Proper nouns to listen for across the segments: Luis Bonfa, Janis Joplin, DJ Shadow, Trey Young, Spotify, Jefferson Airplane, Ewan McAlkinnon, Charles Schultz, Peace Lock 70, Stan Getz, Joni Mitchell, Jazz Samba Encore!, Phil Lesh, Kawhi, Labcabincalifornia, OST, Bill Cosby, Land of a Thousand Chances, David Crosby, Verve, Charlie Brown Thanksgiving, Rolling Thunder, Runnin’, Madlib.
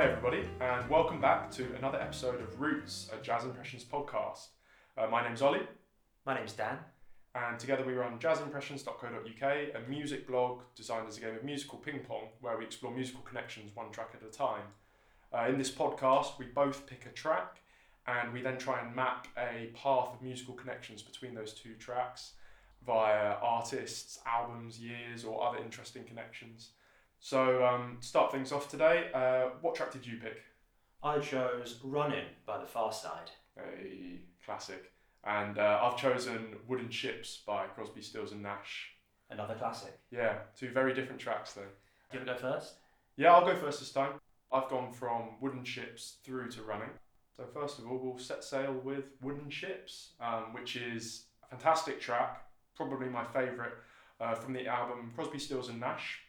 Hi everybody, and welcome back to another episode of Roots, a Jazz Impressions podcast. My name's Ollie. My name's Dan. And together we run jazzimpressions.co.uk, a music blog designed as a game of musical ping pong where we explore musical connections one track at a time. In this podcast, we both pick a track and we then try and map a path of musical connections between those two tracks via artists, albums, years, or other interesting connections. So, to start things off today, what track did you pick? I chose Runnin' by The Pharcyde. A classic. And I've chosen Wooden Ships by Crosby, Stills and Nash. Another classic. Yeah, two very different tracks though. Do you want to go first? Yeah, I'll go first this time. I've gone from Wooden Ships through to Runnin'. So first of all, we'll set sail with Wooden Ships, which is a fantastic track, probably my favourite, from the album Crosby, Stills and Nash.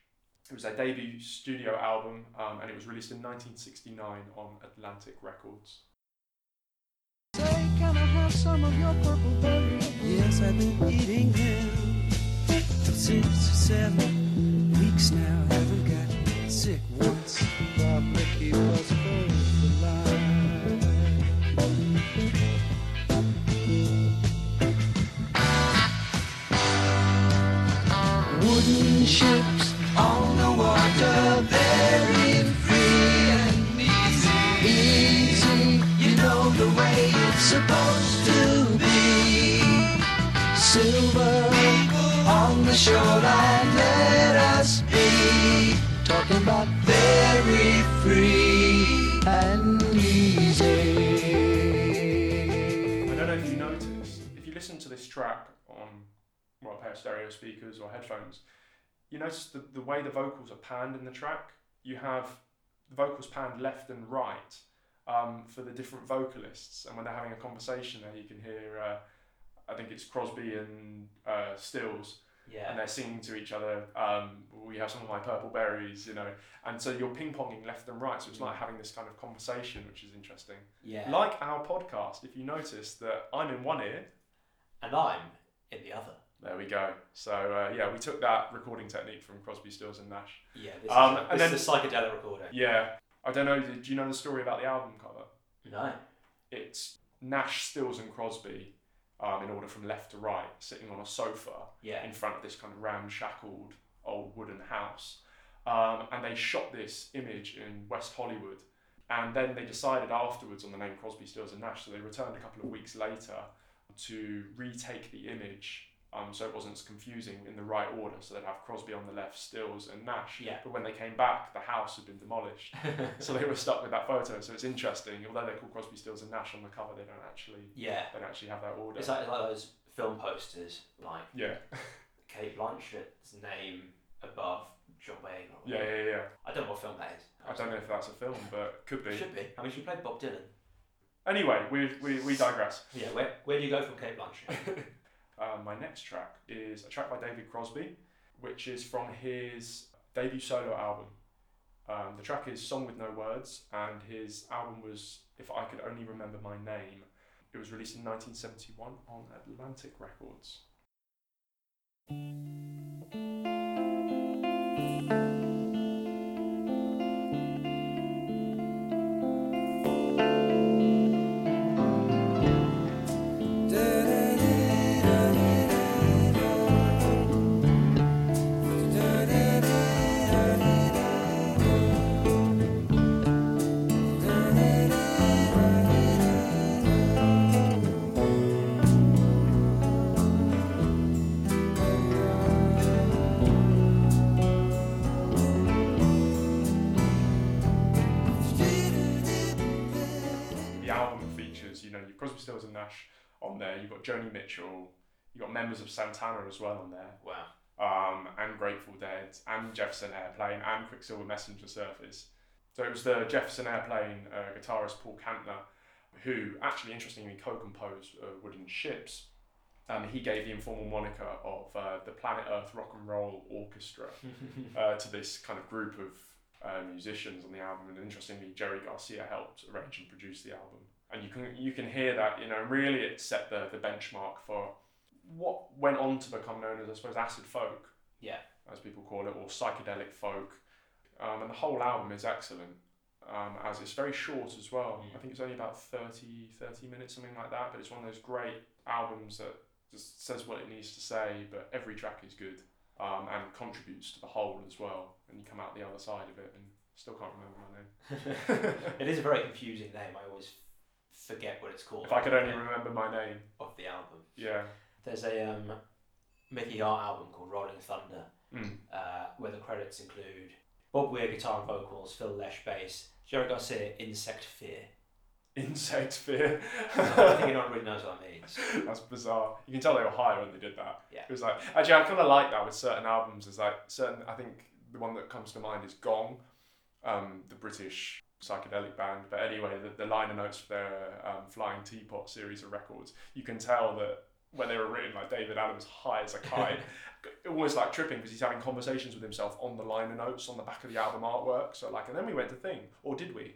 It was their debut studio album, and it was released in 1969 on Atlantic Records. Say, can I have some of your purple berries? Yes, I've been eating them for 6 or 7 weeks now. I haven't got sick once. Bob Mickey was full for life. Wooden ships. On the water, very free and easy, you know the way it's supposed to be. Silver on the shoreline, let us be talking about very free and easy. I don't know if you noticed, if you listen to this track on a pair of stereo speakers or headphones, you notice the way the vocals are panned in the track. You have the vocals panned left and right for the different vocalists. And when they're having a conversation there, you can hear, I think it's Crosby and Stills. Yeah. And they're singing to each other, we have some of my purple berries, you know. And so you're ping-ponging left and right. So it's like having this kind of conversation, which is interesting. Yeah. Like our podcast, if you notice that I'm in one ear. And I'm in the other. There we go. So, yeah, we took that recording technique from Crosby, Stills and Nash. Yeah, this is a psychedelic recording. Yeah. I don't know, do you know the story about the album cover? No. It's Nash, Stills and Crosby, in order from left to right, sitting on a sofa in front of this kind of ramshackled old wooden house. And they shot this image in West Hollywood. And then they decided afterwards on the name Crosby, Stills and Nash. So they returned a couple of weeks later to retake the image. So it wasn't as confusing in the right order. So they'd have Crosby on the left, Stills and Nash. Yeah. But when they came back, the house had been demolished. So they were stuck with that photo. So it's interesting. Although they call Crosby, Stills and Nash on the cover, they don't actually have that order. It's like those film posters, like Kate Blanchett's name above John Wayne. Yeah. I don't know what film that is. Obviously. I don't know if that's a film, but could be. Should be. I mean, she played Bob Dylan. Anyway, we digress. Yeah, where do you go from Kate Blanchett? My next track is a track by David Crosby, which is from his debut solo album. The track is Song With No Words, and his album was If I Could Only Remember My Name. It was released in 1971 on Atlantic Records. Crosby, Stills and Nash on there. You've got Joni Mitchell. You've got members of Santana as well on there. Wow. And Grateful Dead, and Jefferson Airplane, and Quicksilver Messenger Service. So it was the Jefferson Airplane guitarist Paul Kantner, who actually, interestingly, co-composed Wooden Ships. He gave the informal moniker of the Planet Earth Rock and Roll Orchestra to this kind of group of musicians on the album. And interestingly, Jerry Garcia helped arrange and produce the album. And you can hear that, you know, really it set the benchmark for what went on to become known as, I suppose, acid folk. Yeah. As people call it, or psychedelic folk. And the whole album is excellent. as it's very short as well. I think it's only about 30 minutes, something like that, but it's one of those great albums that just says what it needs to say, but every track is good, and contributes to the whole as well, and you come out the other side of it and still can't remember my name. It is a very confusing name. I always forget what it's called. If I Could Only Remember My Name. Of the album. Yeah. There's a Mickey Hart album called Rolling Thunder, where the credits include Bob Weir guitar and vocals, Phil Lesh bass, Jerry Garcia, Insect Fear. Insect Fear? I don't think anyone really knows what that means. That's bizarre. You can tell they were high when they did that. Yeah. It was like, actually, I kind of like that with certain albums. Is like certain. I think the one that comes to mind is Gong, the British psychedelic band. But anyway, the liner notes for their Flying Teapot series of records, you can tell that when they were written, like David Allen's high as a kite, almost like tripping because he's having conversations with himself on the liner notes on the back of the album artwork. So like, and then we went to Thing, or did we?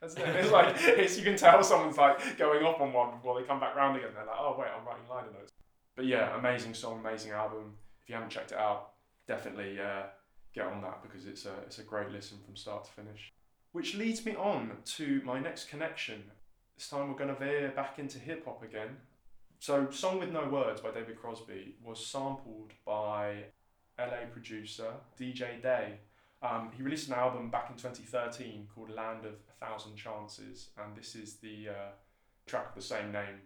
That's it. It's like, it's, you can tell someone's like going off on one before they come back round again. They're like, oh wait, I'm writing liner notes. But yeah, amazing song, amazing album. If you haven't checked it out, definitely get on that because it's a great listen from start to finish. Which leads me on to my next connection. This time we're going to veer back into hip hop again. So, Song With No Words by David Crosby was sampled by LA producer DJ Day. He released an album back in 2013 called Land of a Thousand Chances, and this is the track of the same name.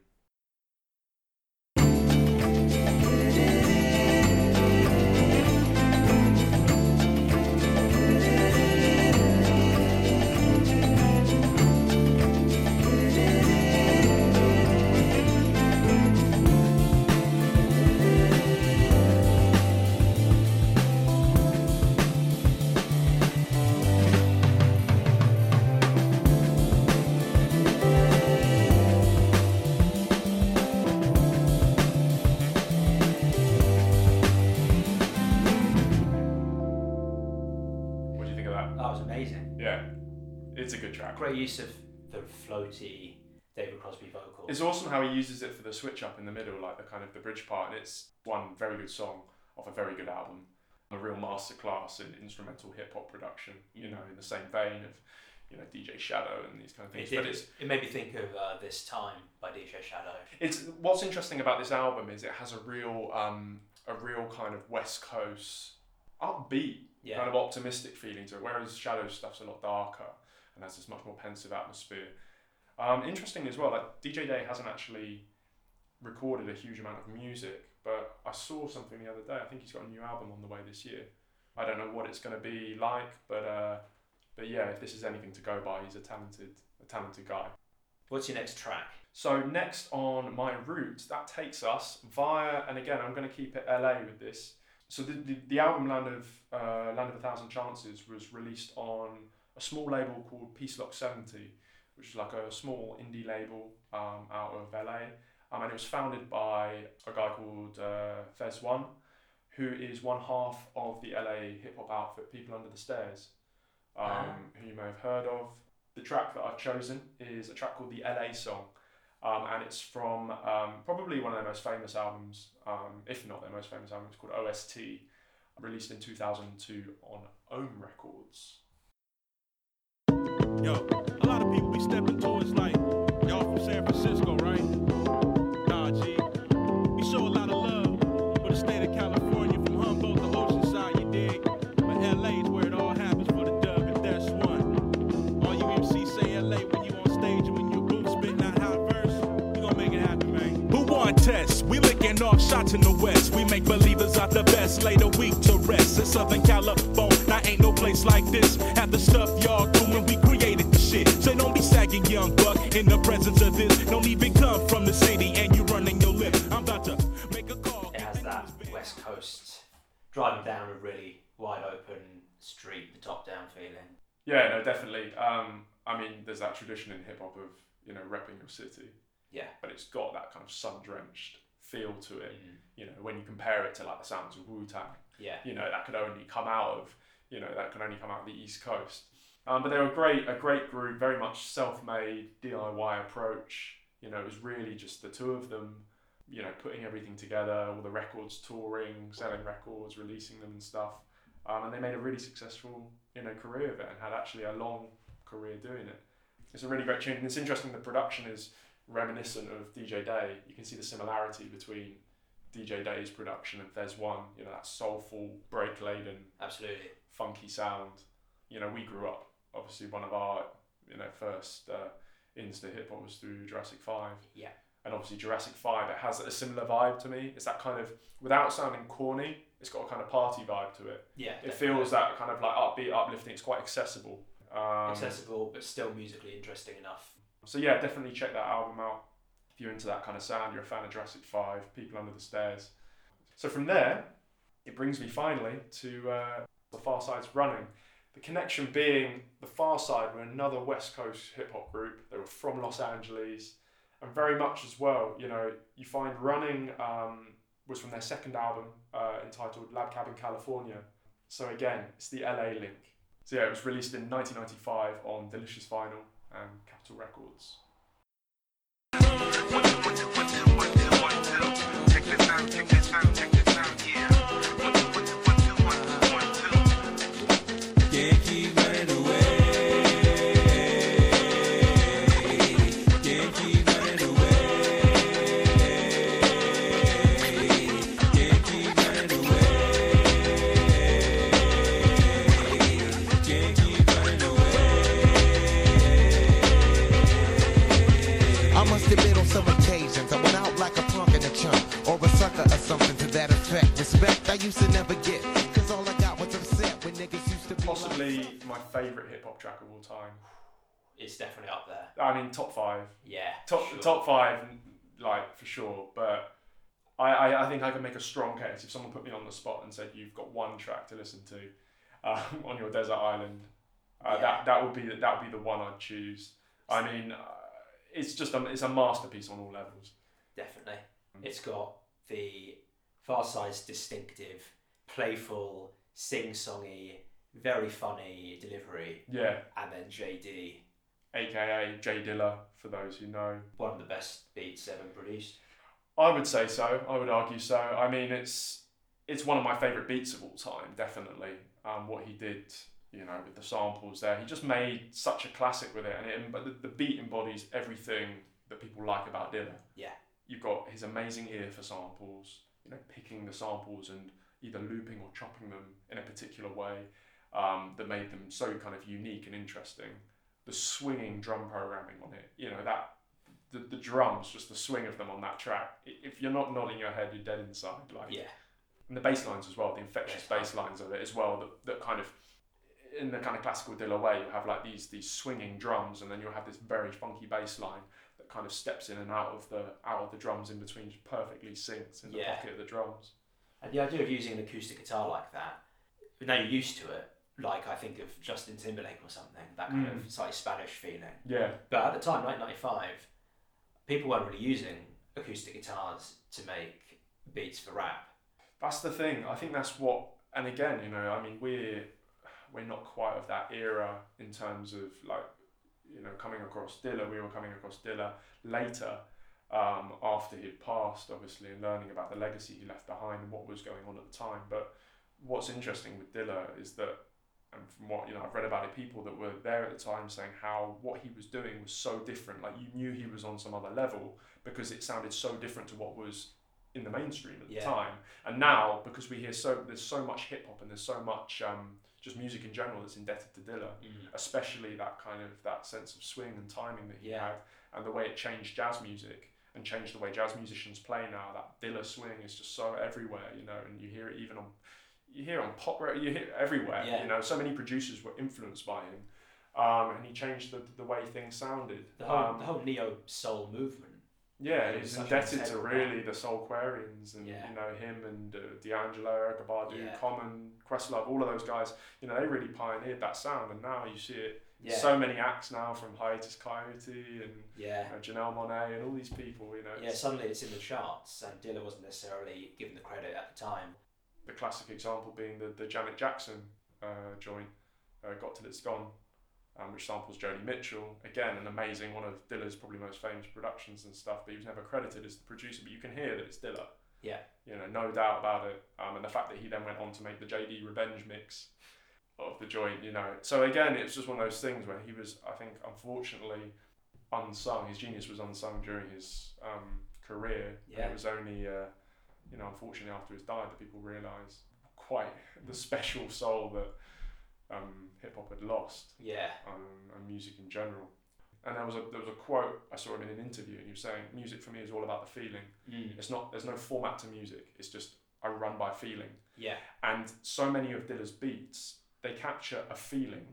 Great use of the floaty David Crosby vocal. It's awesome how he uses it for the switch up in the middle, like the kind of the bridge part, and it's one very good song off a very good album. A real masterclass in instrumental hip hop production, you know, in the same vein of, you know, DJ Shadow and these kind of things. It made me think of This Time by DJ Shadow. It's what's interesting about this album is it has a real kind of West Coast upbeat, kind of optimistic feeling to it, whereas Shadow's stuff's a lot darker. And has this much more pensive atmosphere. Interesting as well, like DJ Day hasn't actually recorded a huge amount of music, but I saw something the other day. I think he's got a new album on the way this year. I don't know what it's going to be like, but yeah, if this is anything to go by, he's a talented guy. What's your next track? So next on my route, that takes us via, and again, I'm going to keep it LA with this. So the album Land of a Thousand Chances was released on a small label called Peace Lock 70, which is like a small indie label out of LA. And it was founded by a guy called Fez One, who is one half of the LA hip hop outfit People Under the Stairs, who you may have heard of. The track that I've chosen is a track called The LA Song, and it's from probably one of their most famous albums, if not their most famous album. It's called OST, released in 2002 on Ohm Records. Yo, a lot of people be stepping towards like, y'all from San Francisco, right? Nah, G. We show a lot of love for the state of California, from Humboldt to Oceanside, you dig? But LA's where it all happens for the dub, if that's one. All you MCs say LA when you on stage and when you boom spitting out hot verse, we gon' make it happen, man. Who want tests? We licking off shots in the West. We make believers out the best, lay the weak to rest. In Southern California, I ain't no place like this. Have the stuff y'all doing, we created the shit. So don't be sagging, young buck, in the presence of this. Don't even come from the city and you running your lip. I'm about to make a call. It has that West Coast driving down a really wide open street, the top down feeling. Yeah, no, definitely. I mean, there's that tradition in hip hop of, you know, repping your city. Yeah. But it's got that kind of sun-drenched feel to it. Mm. You know, when you compare it to like the sounds of Wu-Tang. Yeah. You know, that could only come out of, you know, that can only come out of the East Coast. But they were a great group, very much self-made, DIY approach. You know, it was really just the two of them, you know, putting everything together, all the records, touring, selling records, releasing them and stuff. And they made a really successful, you know, career of it and had actually a long career doing it. It's a really great tune, and it's interesting the production is reminiscent of DJ Day. You can see the similarity between DJ Day's production and There's One, you know, that soulful, break-laden, absolutely funky sound. You know, we grew up, obviously one of our, you know, first instant hip-hop was through Jurassic 5. Yeah. And obviously Jurassic 5, it has a similar vibe to me. It's that kind of, without sounding corny, it's got a kind of party vibe to it. Yeah. It definitely feels that kind of like upbeat, uplifting. It's quite accessible. Accessible, but still musically interesting enough. So yeah, definitely check that album out. If you're into that kind of sound, you're a fan of Jurassic 5, People Under the Stairs. So from there, it brings me finally to The Pharcyde's Running. The connection being The Pharcyde were another West Coast hip hop group. They were from Los Angeles, and very much as well, you know, you find Running was from their second album entitled Labcabincalifornia. So again, it's the LA link. So yeah, it was released in 1995 on Delicious Vinyl and Capitol Records. Possibly my favourite hip hop track of all time. It's definitely up there. I mean, top five. Yeah. Top five, like, for sure. But I think I could make a strong case if someone put me on the spot and said you've got one track to listen to on your desert island. That would be the one I'd choose. I mean, it's just it's a masterpiece on all levels. Definitely, it's got the Pharcyde's distinctive, playful, sing-songy, very funny delivery. Yeah. And then JD. AKA Jay Dilla, for those who know. One of the best beats ever produced. I would say so. I would argue so. I mean, it's one of my favourite beats of all time, definitely. What he did, you know, with the samples there. He just made such a classic with it. But the beat embodies everything that people like about Dilla. Yeah. You've got his amazing ear for samples, you know, picking the samples and either looping or chopping them in a particular way that made them so kind of unique and interesting. The swinging drum programming on it, you know, that the drums, just the swing of them on that track. If you're not nodding your head, you're dead inside. Like, yeah. And the bass lines as well, the infectious bass lines of it as well, that kind of, in the kind of classical Dilla way, you have like these swinging drums, and then you'll have this very funky bass line that kind of steps in and out of the drums in between, just perfectly syncs in the pocket of the drums. And the idea of using an acoustic guitar like that, now you're used to it, like I think of Justin Timberlake or something, that kind of slightly Spanish feeling. Yeah. But at the time, 1995, people weren't really using acoustic guitars to make beats for rap. That's the thing. I think that's what, and again, you know, I mean, we're not quite of that era in terms of, like, you know, coming across Dilla. We were coming across Dilla later, after he'd passed, obviously, and learning about the legacy he left behind and what was going on at the time. But what's interesting with Dilla is that, and from what, you know, I've read about it, people that were there at the time saying how what he was doing was so different. Like, you knew he was on some other level because it sounded so different to what was in the mainstream at the time. And now, because we hear there's so much hip hop and there's so much just music in general that's indebted to Dilla, especially that sense of swing and timing that he had, and the way it changed jazz music and changed the way jazz musicians play now. That Dilla swing is just so everywhere, you know, and you hear it even on, you hear it on pop, you hear it everywhere, you know. So many producers were influenced by him, and he changed the way things sounded. The whole neo-soul movement. Yeah, he's indebted to really the Soul Quarians, and you know, him and D'Angelo, Erykah Badu, Common, Questlove, all of those guys. You know, they really pioneered that sound, and now you see it. Yeah. So many acts now, from Hiatus Kaiyote and you know, Janelle Monáe and all these people. You know, suddenly it's in the charts, and Dilla wasn't necessarily given the credit at the time. The classic example being the Janet Jackson joint, Got Till It's Gone, which samples Joni Mitchell. Again, an amazing one of Dilla's probably most famous productions and stuff, but he was never credited as the producer, but you can hear that it's Dilla. Yeah. You know, no doubt about it. And the fact that he then went on to make the JD Revenge mix, of the joint, you know. So again, it's just one of those things where he was, I think, unfortunately unsung. His genius was unsung during his career. Yeah. And it was only, you know, unfortunately after he's died that people realised quite the special soul that hip-hop had lost. Yeah. And music in general. And there was a quote I saw him in an interview, and he was saying, "Music for me is all about the feeling. It's not, there's no format to music. It's just I run by feeling." Yeah. And so many of Dilla's beats, they capture a feeling,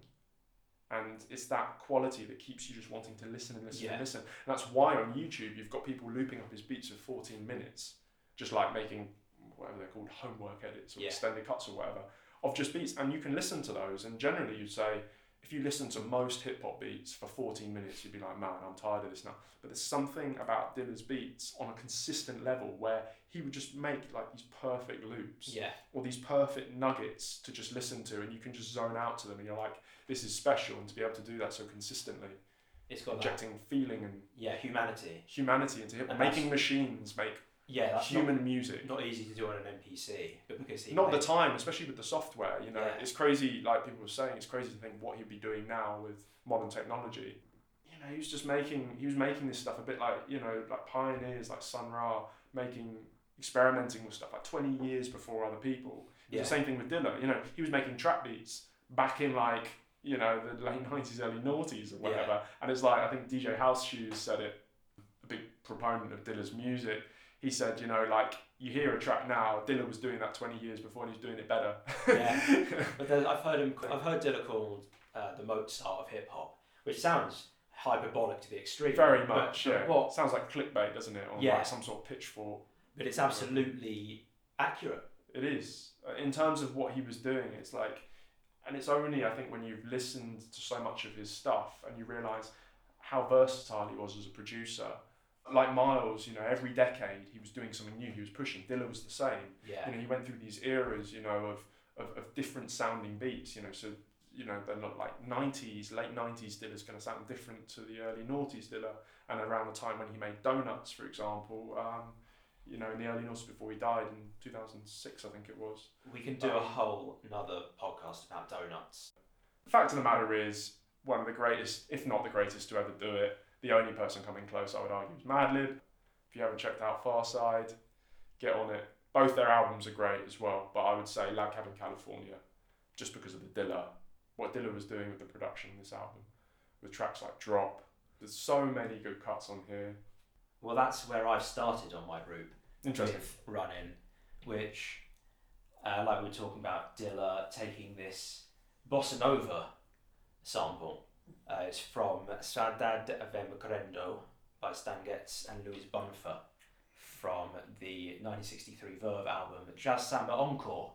and it's that quality that keeps you just wanting to listen and listen and listen. And that's why on YouTube you've got people looping up his beats for 14 minutes, just like making whatever they're called, homework edits or extended cuts or whatever of just beats, and you can listen to those. And generally you'd say, if you listen to most hip-hop beats for 14 minutes, you'd be like, man, I'm tired of this now. But there's something about Dilla's beats on a consistent level where he would just make like these perfect loops or these perfect nuggets to just listen to, and you can just zone out to them, and you're like, this is special. And to be able to do that so consistently, it's got injecting that feeling and humanity into hip-hop, making machines make human music. Not easy to do on an MPC, but because the time, especially with the software, you know, it's crazy. Like people were saying, it's crazy to think what he'd be doing now with modern technology. You know, he was just making this stuff a bit like, you know, like pioneers like Sun Ra experimenting with stuff like 20 years before other people. It's the same thing with Dilla. You know, he was making trap beats back in like, you know, the late 90s, early noughties or whatever. Yeah. And it's like, I think DJ House Shoes said it, a big proponent of Dilla's music. He said, you know, like, you hear a track now, Dilla was doing that 20 years before and he's doing it better. Yeah, but then I've heard Dilla called the Mozart of hip-hop, which sounds hyperbolic to the extreme. Very much, but, yeah. What, sounds like clickbait, doesn't it? Or like some sort of pitchfork. But it's absolutely accurate. It is. In terms of what he was doing, it's like, and it's only, I think, when you've listened to so much of his stuff and you realise how versatile he was as a producer. Like Miles, you know, every decade he was doing something new, he was pushing. Dilla was the same. Yeah. You know, he went through these eras, you know, of different sounding beats, you know, so, you know, they're not like 90s, late 90s Dilla's going to sound different to the early noughties Dilla, and around the time when he made Donuts, for example, you know, in the early noughties before he died in 2006, I think it was. We can do a whole another podcast about Donuts. The fact of the matter is, one of the greatest, if not the greatest, to ever do it. The only person coming close, I would argue, is Madlib. If you haven't checked out Pharcyde, get on it. Both their albums are great as well, but I would say Labcabincalifornia, just because of the Dilla, what Dilla was doing with the production of this album, with tracks like Drop. There's so many good cuts on here. Well, that's where I started on my route. Interesting. With Run In, which, like we were talking about, Dilla taking this bossa nova sample. It's from Saudade Vem Crendo by Stan Getz and Luis Bonfa from the 1963 Verve album Jazz Samba Encore! !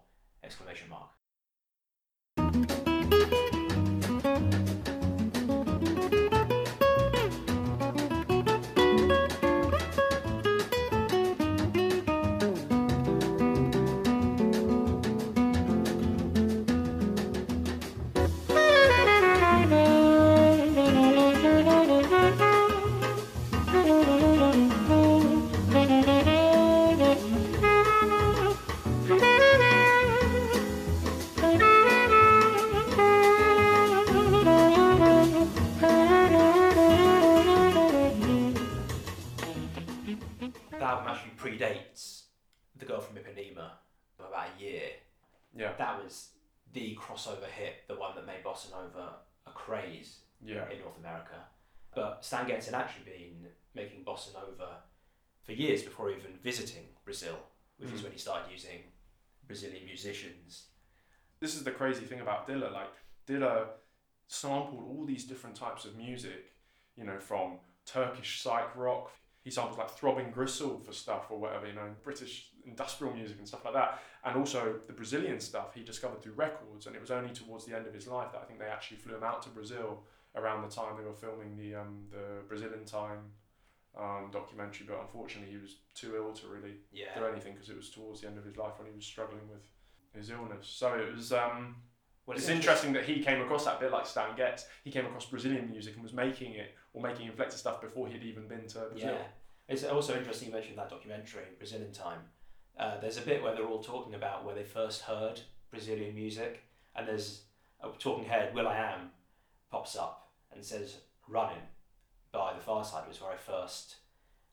Crossover hit, the one that made bossa nova a craze in North America. But Stan Getz had actually been making bossa nova for years before even visiting Brazil, which is when he started using Brazilian musicians. This is the crazy thing about Dilla. Like, Dilla sampled all these different types of music, you know, from Turkish psych rock. He sampled like Throbbing Gristle for stuff or whatever, you know, British industrial music and stuff like that. And also the Brazilian stuff he discovered through records, and it was only towards the end of his life that I think they actually flew him out to Brazil around the time they were filming the Brazilian Time documentary, but unfortunately he was too ill to really do anything because it was towards the end of his life when he was struggling with his illness. So it was... Well, it's interesting that he came across that, bit like Stan Getz. He came across Brazilian music and was making it or making inflected stuff before he'd even been to Brazil. Yeah. It's also interesting you mentioned that documentary, Brazilian Time. There's a bit where they're all talking about where they first heard Brazilian music, and there's Talking Head, Will I Am, pops up and says Running by The Pharcyde was where I first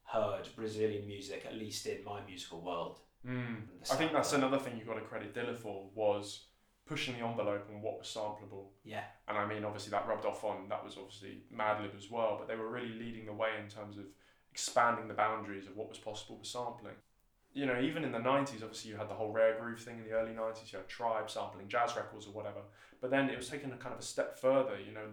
heard Brazilian music, at least in my musical world. I think that's another thing you've got to credit Dilla for, was pushing the envelope on what was sampleable. Yeah. And I mean, obviously that rubbed off on, that was obviously Madlib as well, but they were really leading the way in terms of expanding the boundaries of what was possible with sampling. You know, even in the 90s, obviously you had the whole rare groove thing in the early 90s, you had Tribe sampling jazz records or whatever, but then it was taken a kind of a step further, you know, in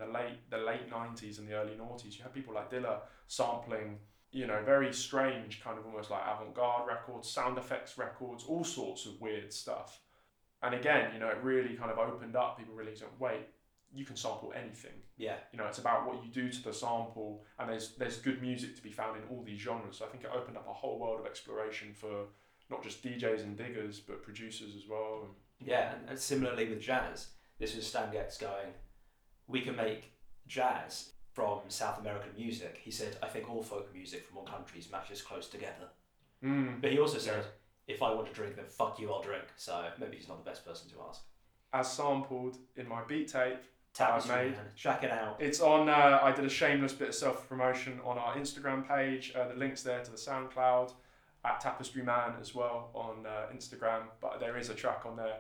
the late 90s and the early noughties, you had people like Dilla sampling, you know, very strange kind of almost like avant-garde records, sound effects records, all sorts of weird stuff. And again, you know, it really kind of opened up, people really said, wait, you can sample anything. Yeah. You know, it's about what you do to the sample, and there's good music to be found in all these genres. So I think it opened up a whole world of exploration for not just DJs and diggers, but producers as well. Yeah, and similarly with jazz, this was Stan Getz going, we can make jazz from South American music. He said, I think all folk music from all countries matches close together. But he also said, if I want to drink, then fuck you, I'll drink. So maybe he's not the best person to ask. As sampled in my beat tape, I've made. Check it out. It's on, I did a shameless bit of self-promotion on our Instagram page. The link's there to the SoundCloud, at Tapestry Man as well on Instagram. But there is a track on there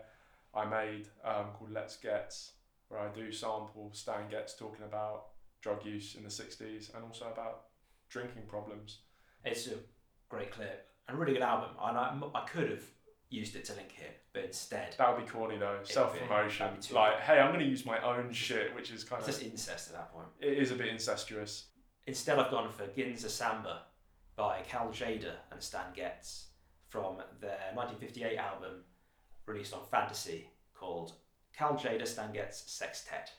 I made called Let's Gets, where I do sample Stan Getz talking about drug use in the 60s and also about drinking problems. It's a great clip and a really good album. And I could have used it to link here, but instead that would be corny though. Self-promotion, like, hey, I'm going to use my own shit, which is kind of just incest at that point. It is a bit incestuous. Instead, I've gone for Ginza Samba by Cal Jada and Stan Getz from their 1958 album released on Fantasy called Cal Jada Stan Getz Sextet.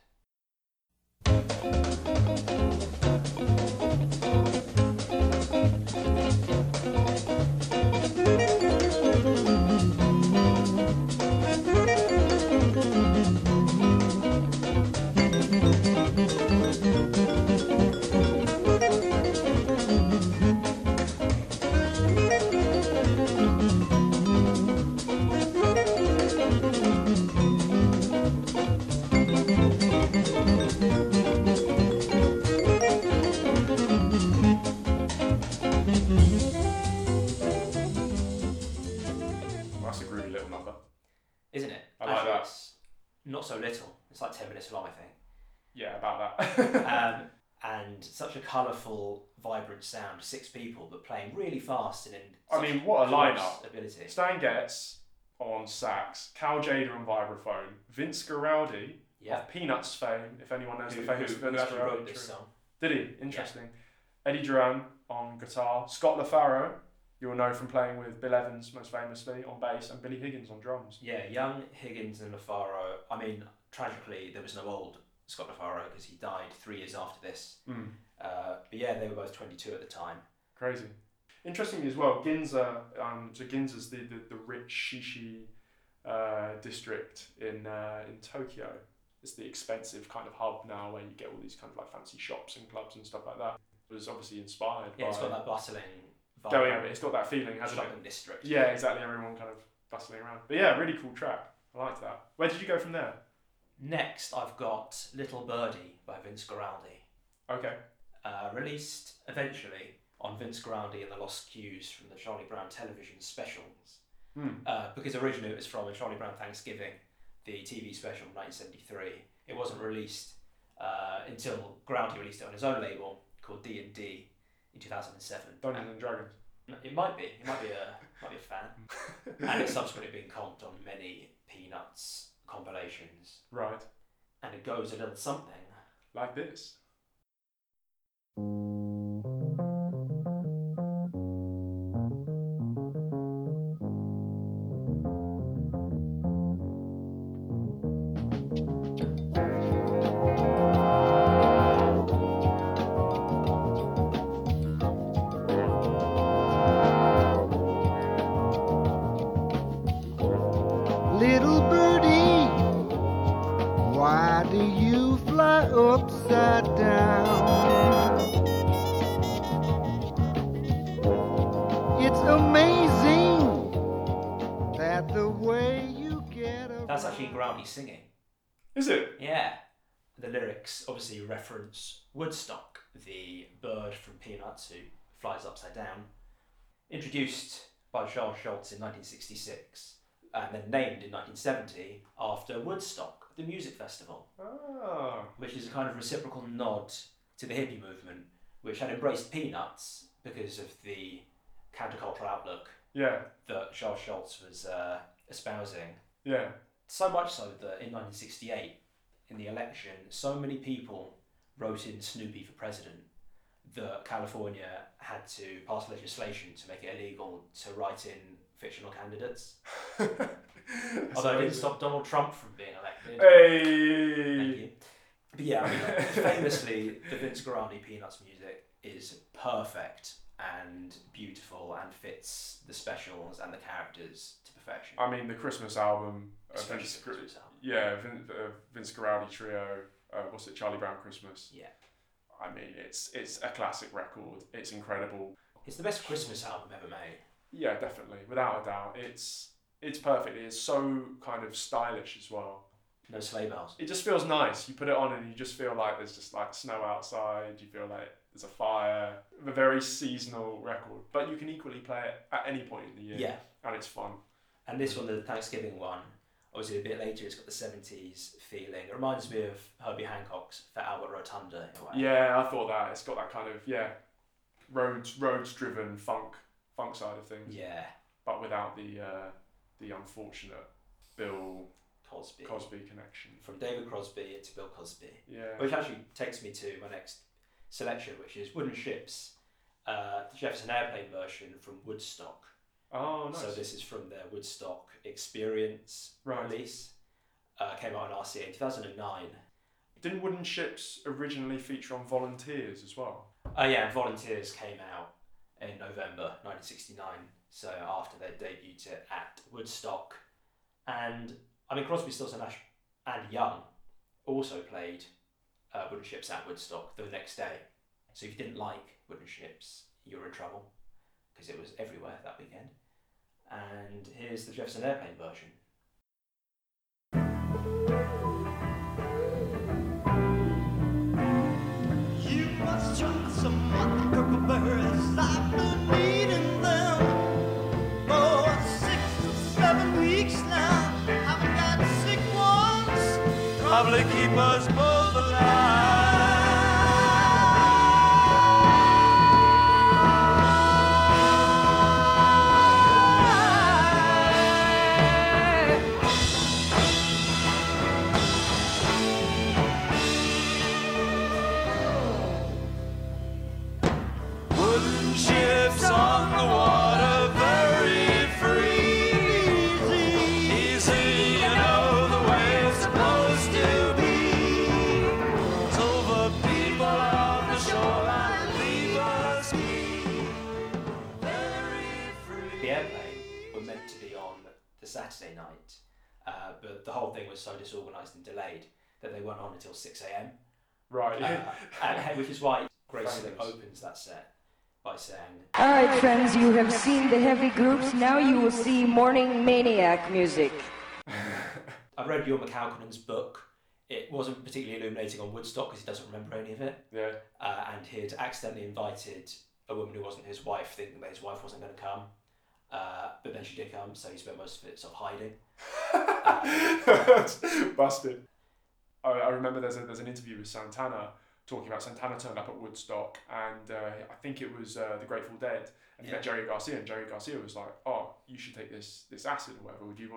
Not so little. It's like 10 minutes long, I think. Yeah, about that. And such a colourful, vibrant sound. Six people, but playing really fast and in. I mean, what a lineup! Ability. Stan Getz on sax, Cal Jada on vibraphone, Vince Guaraldi of Peanuts fame. If anyone knows the famous Vince Guaraldi, wrote this song. Did he? Interesting. Yeah. Eddie Duran on guitar, Scott LaFaro, you'll know from playing with Bill Evans, most famously, on bass, and Billy Higgins on drums. Yeah, young Higgins and LaFaro. I mean, tragically, there was no old Scott LaFaro because he died 3 years after this. But yeah, they were both 22 at the time. Crazy. Interestingly as well, Ginza, so Ginza's the rich shishi district in Tokyo. It's the expensive kind of hub now where you get all these kind of like fancy shops and clubs and stuff like that. It was obviously inspired by... Yeah, it's got that bustling... Going over, it's got that feeling, hasn't it? District. Yeah, exactly. Everyone kind of bustling around. But yeah, really cool track. I liked that. Where did you go from there? Next, I've got Little Birdie by Vince Guaraldi. Okay. Released eventually on Vince Guaraldi and the Lost Cues from the Charlie Brown television specials. Because originally it was from a Charlie Brown Thanksgiving, the TV special of 1973. It wasn't released until Guaraldi released it on his own label called D&D. In 2007. Dungeons and Dragons. It might be a fan. And it's subsequently been comped on many Peanuts compilations. Right. And it goes a little something like this. Singing Is it? Yeah. The lyrics obviously reference Woodstock, the bird from Peanuts who flies upside down, introduced by Charles Schultz in 1966 and then named in 1970 after Woodstock, the music festival, which is a kind of reciprocal nod to the hippie movement, which had embraced Peanuts because of the countercultural outlook that Charles Schultz was espousing. Yeah. So much so that in 1968, in the election, so many people wrote in Snoopy for president that California had to pass legislation to make it illegal to write in fictional candidates. Although it didn't stop Donald Trump from being elected. Hey! Thank you. But yeah, I mean, famously, the Vince Guaraldi Peanuts music is perfect and beautiful and fits the specials and the characters to perfection. I mean, the Christmas album, Vince Guaraldi Trio, Charlie Brown Christmas. Yeah. I mean, it's a classic record. It's incredible. It's the best Christmas album ever made. Yeah, definitely. Without a doubt. It's perfect. It's so kind of stylish as well. No sleigh bells. It just feels nice. You put it on and you just feel like there's just like snow outside. You feel like there's a fire. A very seasonal record. But you can equally play it at any point in the year. Yeah. And it's fun. And this one, the Thanksgiving one, obviously a bit later, it's got the 70s feeling. It reminds me of Herbie Hancock's Fat Albert Rotunda in a way. Yeah, I thought that. It's got that kind of, roads-driven funk side of things. Yeah. But without the unfortunate Bill Cosby connection. From David Crosby to Bill Cosby. Yeah. Which actually takes me to my next selection, which is Wooden Ships, the Jefferson Airplane version from Woodstock. Oh, nice. So this is from their Woodstock Experience release. Came out on RCA in 2009. Didn't Wooden Ships originally feature on Volunteers as well? Yeah, Volunteers came out in November 1969, so after they debuted it at Woodstock. And I mean, Crosby, Stills and Nash and Young also played Wooden Ships at Woodstock the next day. So if you didn't like Wooden Ships, you were in trouble, because it was everywhere that weekend. And here's the Jefferson Airplane version. You must try some motherfuckers, I've been needing them for 6 to 7 weeks now. I've got sick ones, probably keep us both alive. Saturday night, but the whole thing was so disorganised and delayed that they weren't on until 6 a.m. Right. Which is why Grace opens that set by saying, "All right, friends, you have seen the heavy groups, now you will see morning maniac music." I've read Ewan McAlkinnon's book. It wasn't particularly illuminating on Woodstock because he doesn't remember any of it. Yeah. And he'd accidentally invited a woman who wasn't his wife, thinking that his wife wasn't going to come. But then she did come, so he spent most of it sort of hiding. Busted. I remember there's an interview with Santana talking about Santana turned up at Woodstock, and I think it was the Grateful Dead, and he met Jerry Garcia, and Jerry Garcia was like, "Oh, you should take this acid or whatever. Would you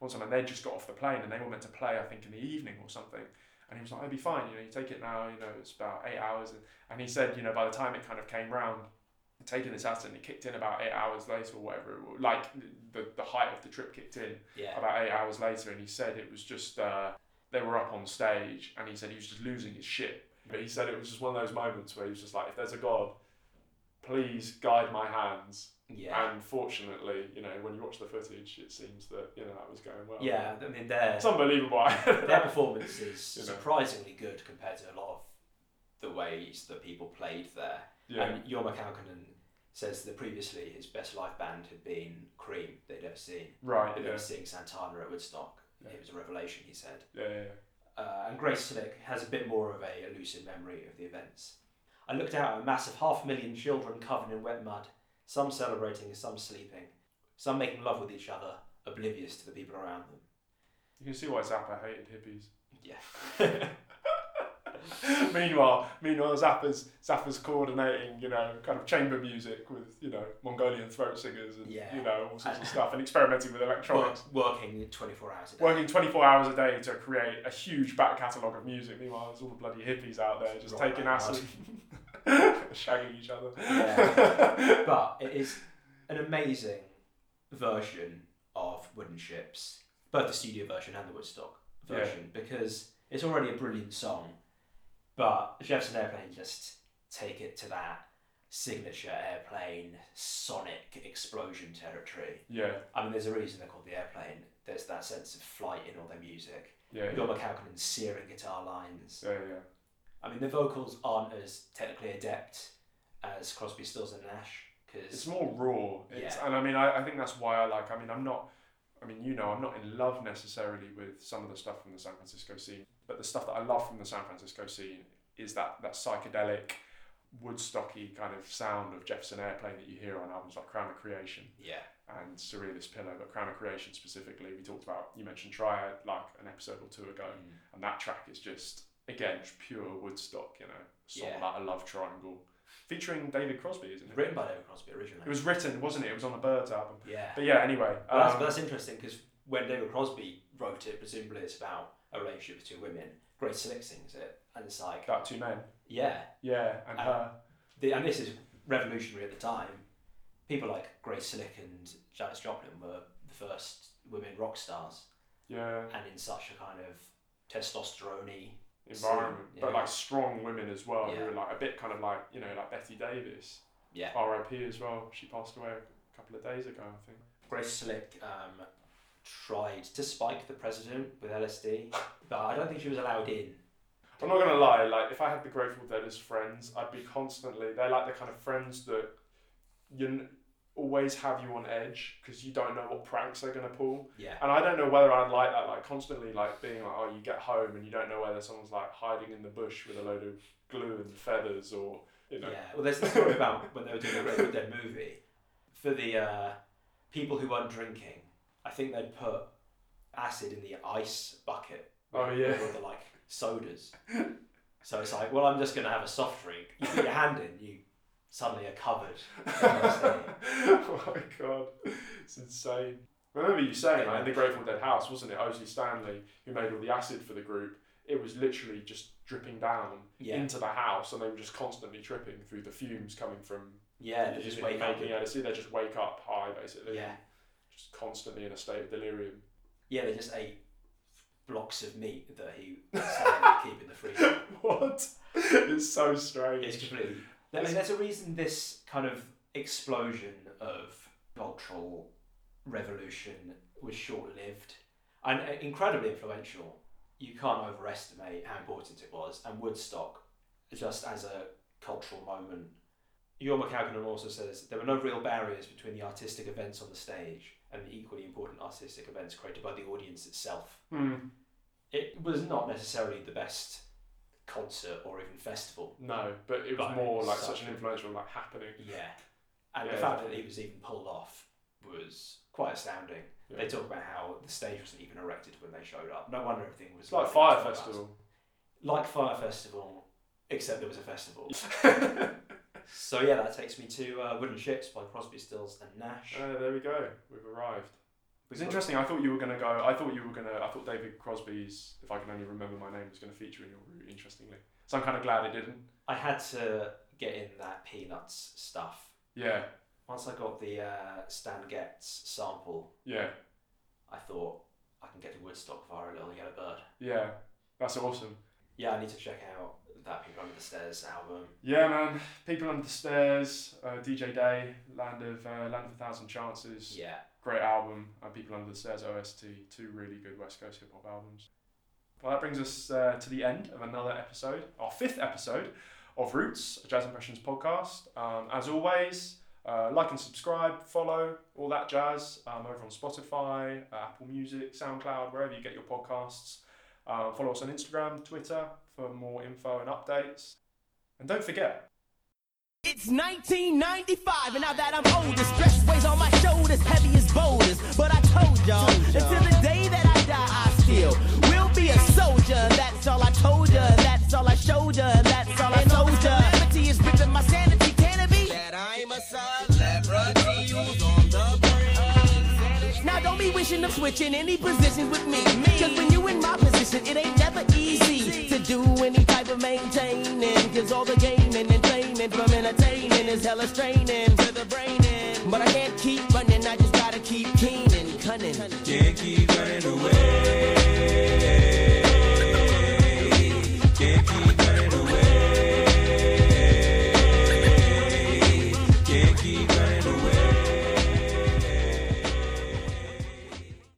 want some?" And they just got off the plane, and they were meant to play, I think, in the evening or something. And he was like, "It'd be fine. You take it now. It's about 8 hours." And he said, by the time it kind of came round, taking this acid, and it kicked in about 8 hours later or whatever, like the height of the trip kicked in about 8 hours later, and he said it was just they were up on stage, and he said he was just losing his shit, but he said it was just one of those moments where he was just like, if there's a God, please guide my hands. And fortunately, when you watch the footage, it seems that that was going well. I mean, it's unbelievable. Their performance is surprisingly good compared to a lot of the ways that people played there. And Ewan McAlkinon says that previously his best live band had been Cream they'd ever seen. Right. They'd ever seen Santana at Woodstock. It was a revelation, he said. Yeah. and Grace Slick has a bit more of a elusive memory of the events. I looked out at a massive 500,000 children covered in wet mud, some celebrating, some sleeping, some making love with each other, oblivious to the people around them. You can see why Zappa hated hippies. Yeah. Meanwhile, Zappa's coordinating, you know, kind of chamber music with, you know, Mongolian throat singers and, yeah, you know, all sorts of stuff, and experimenting with electronics. Working 24 hours a day. Working 24 hours a day to create a huge back catalogue of music. Meanwhile, there's all the bloody hippies out there just taking acid, shagging each other. Yeah. But it is an amazing version of Wooden Ships, both the studio version and the Woodstock version, because it's already a brilliant song. But Jefferson Airplane just take it to that signature airplane sonic explosion territory. Yeah. I mean, there's a reason they're called The Airplane. There's that sense of flight in all their music. Yeah. You've got McCalkin's searing guitar lines. Yeah, yeah. I mean, the vocals aren't as technically adept as Crosby, Stills and Nash. Cause it's more raw. And I mean, I think that's why I'm not in love necessarily with some of the stuff from the San Francisco scene, but the stuff that I love from the San Francisco scene is that psychedelic, Woodstocky kind of sound of Jefferson Airplane that you hear on albums like Crown of Creation, and Surrealist Pillow. But Crown of Creation specifically, we talked about, you mentioned Triad like an episode or two ago, and that track is just, again, pure Woodstock, you know, song about a love triangle. Featuring David Crosby, isn't it? Written by David Crosby originally. It was written, wasn't it? It was on the Birds album. Yeah. But yeah, anyway. That's interesting because when David Crosby wrote it, presumably it's about a relationship with two women. Grace Slick sings it, and it's like... About two men. Yeah. Yeah, and her. And this is revolutionary at the time. People like Grace Slick and Janis Joplin were the first women rock stars. Yeah. And in such a kind of testosterone-y environment, so, but like strong women as well, who were like a bit kind of like, you know, like Betty Davis, R.I.P. as well. She passed away a couple of days ago, I think. Grace Slick tried to spike the president with LSD, but I don't think she was allowed in. I'm not gonna lie, like if I had the Grateful Dead as friends, I'd be constantly, they're like the kind of friends that always have you on edge because you don't know what pranks they're going to pull. Yeah. And I don't know whether I'd like that, like constantly like being like, oh, you get home and you don't know whether someone's like hiding in the bush with a load of glue and feathers or, you know. Yeah, well there's the story about when they were doing the Grateful Dead movie. For the people who weren't drinking, I think they'd put acid in the ice bucket. Oh yeah. With the like sodas. So it's like, well, I'm just going to have a soft drink. You put your hand in, you suddenly are covered. Oh my God, it's insane. I remember you saying, like, in the Grateful Dead house, wasn't it, Osley Stanley, who made all the acid for the group, it was literally just dripping down into the house, and they were just constantly tripping through the fumes coming from... Yeah, they just wake up. They just wake up high, basically. Yeah. Just constantly in a state of delirium. Yeah, they just ate blocks of meat that he was keep in the freezer. What? It's so strange. It's completely... I mean, there's a reason this kind of explosion of cultural revolution was short-lived and incredibly influential. You can't overestimate how important it was. And Woodstock, just as a cultural moment. Jorma Kaukonen also says, there were no real barriers between the artistic events on the stage and the equally important artistic events created by the audience itself. Mm. It was not necessarily the best concert or even festival. No, but it was more like such an influential like happening. Yeah. And the fact that it was even pulled off was quite astounding. Yeah. They talk about how the stage wasn't even erected when they showed up. No wonder everything was like Fire Festival. Like Fire Festival, except there was a festival. So yeah, that takes me to Wooden Ships by Crosby, Stills and Nash. There we go. We've arrived. It's interesting. I thought David Crosby's "If I Could Only Remember My Name" was going to feature in your route. Interestingly, so I'm kind of glad it didn't. I had to get in that Peanuts stuff. Yeah. Once I got the Stan Getz sample. Yeah. I thought I can get to Woodstock via a little yellow bird. Yeah, that's awesome. Yeah, I need to check out that People Under the Stairs album. Yeah, man. People Under the Stairs, DJ Day, Land of a Thousand Chances. Yeah. Great album, and People Under the Stairs OST, two really good West Coast hip hop albums. Well, that brings us to the end of another episode, our fifth episode of Roots, a Jazz Impressions podcast. As always, like and subscribe, follow, all that jazz, over on Spotify, Apple Music, SoundCloud, wherever you get your podcasts. Follow us on Instagram, Twitter for more info and updates. And don't forget, it's 1995, and now that I'm older, stress weighs on my shoulders, heavy as boulders. But I told y'all, until the day that I die, I still will be a soldier. That's all I told ya, that's all I showed ya, that's all I told ya. Calamity is ripping my sanity, can it be? That I'm a celebrity who's on the brink. Now don't be wishing of switching any positions with me. Cause when you in my position, it ain't never easy to do any type of maintaining. Cause all the gaming and training from entertaining is hella straining to the brain. But I can't keep running, I just gotta keep keen and cunning. Can't keep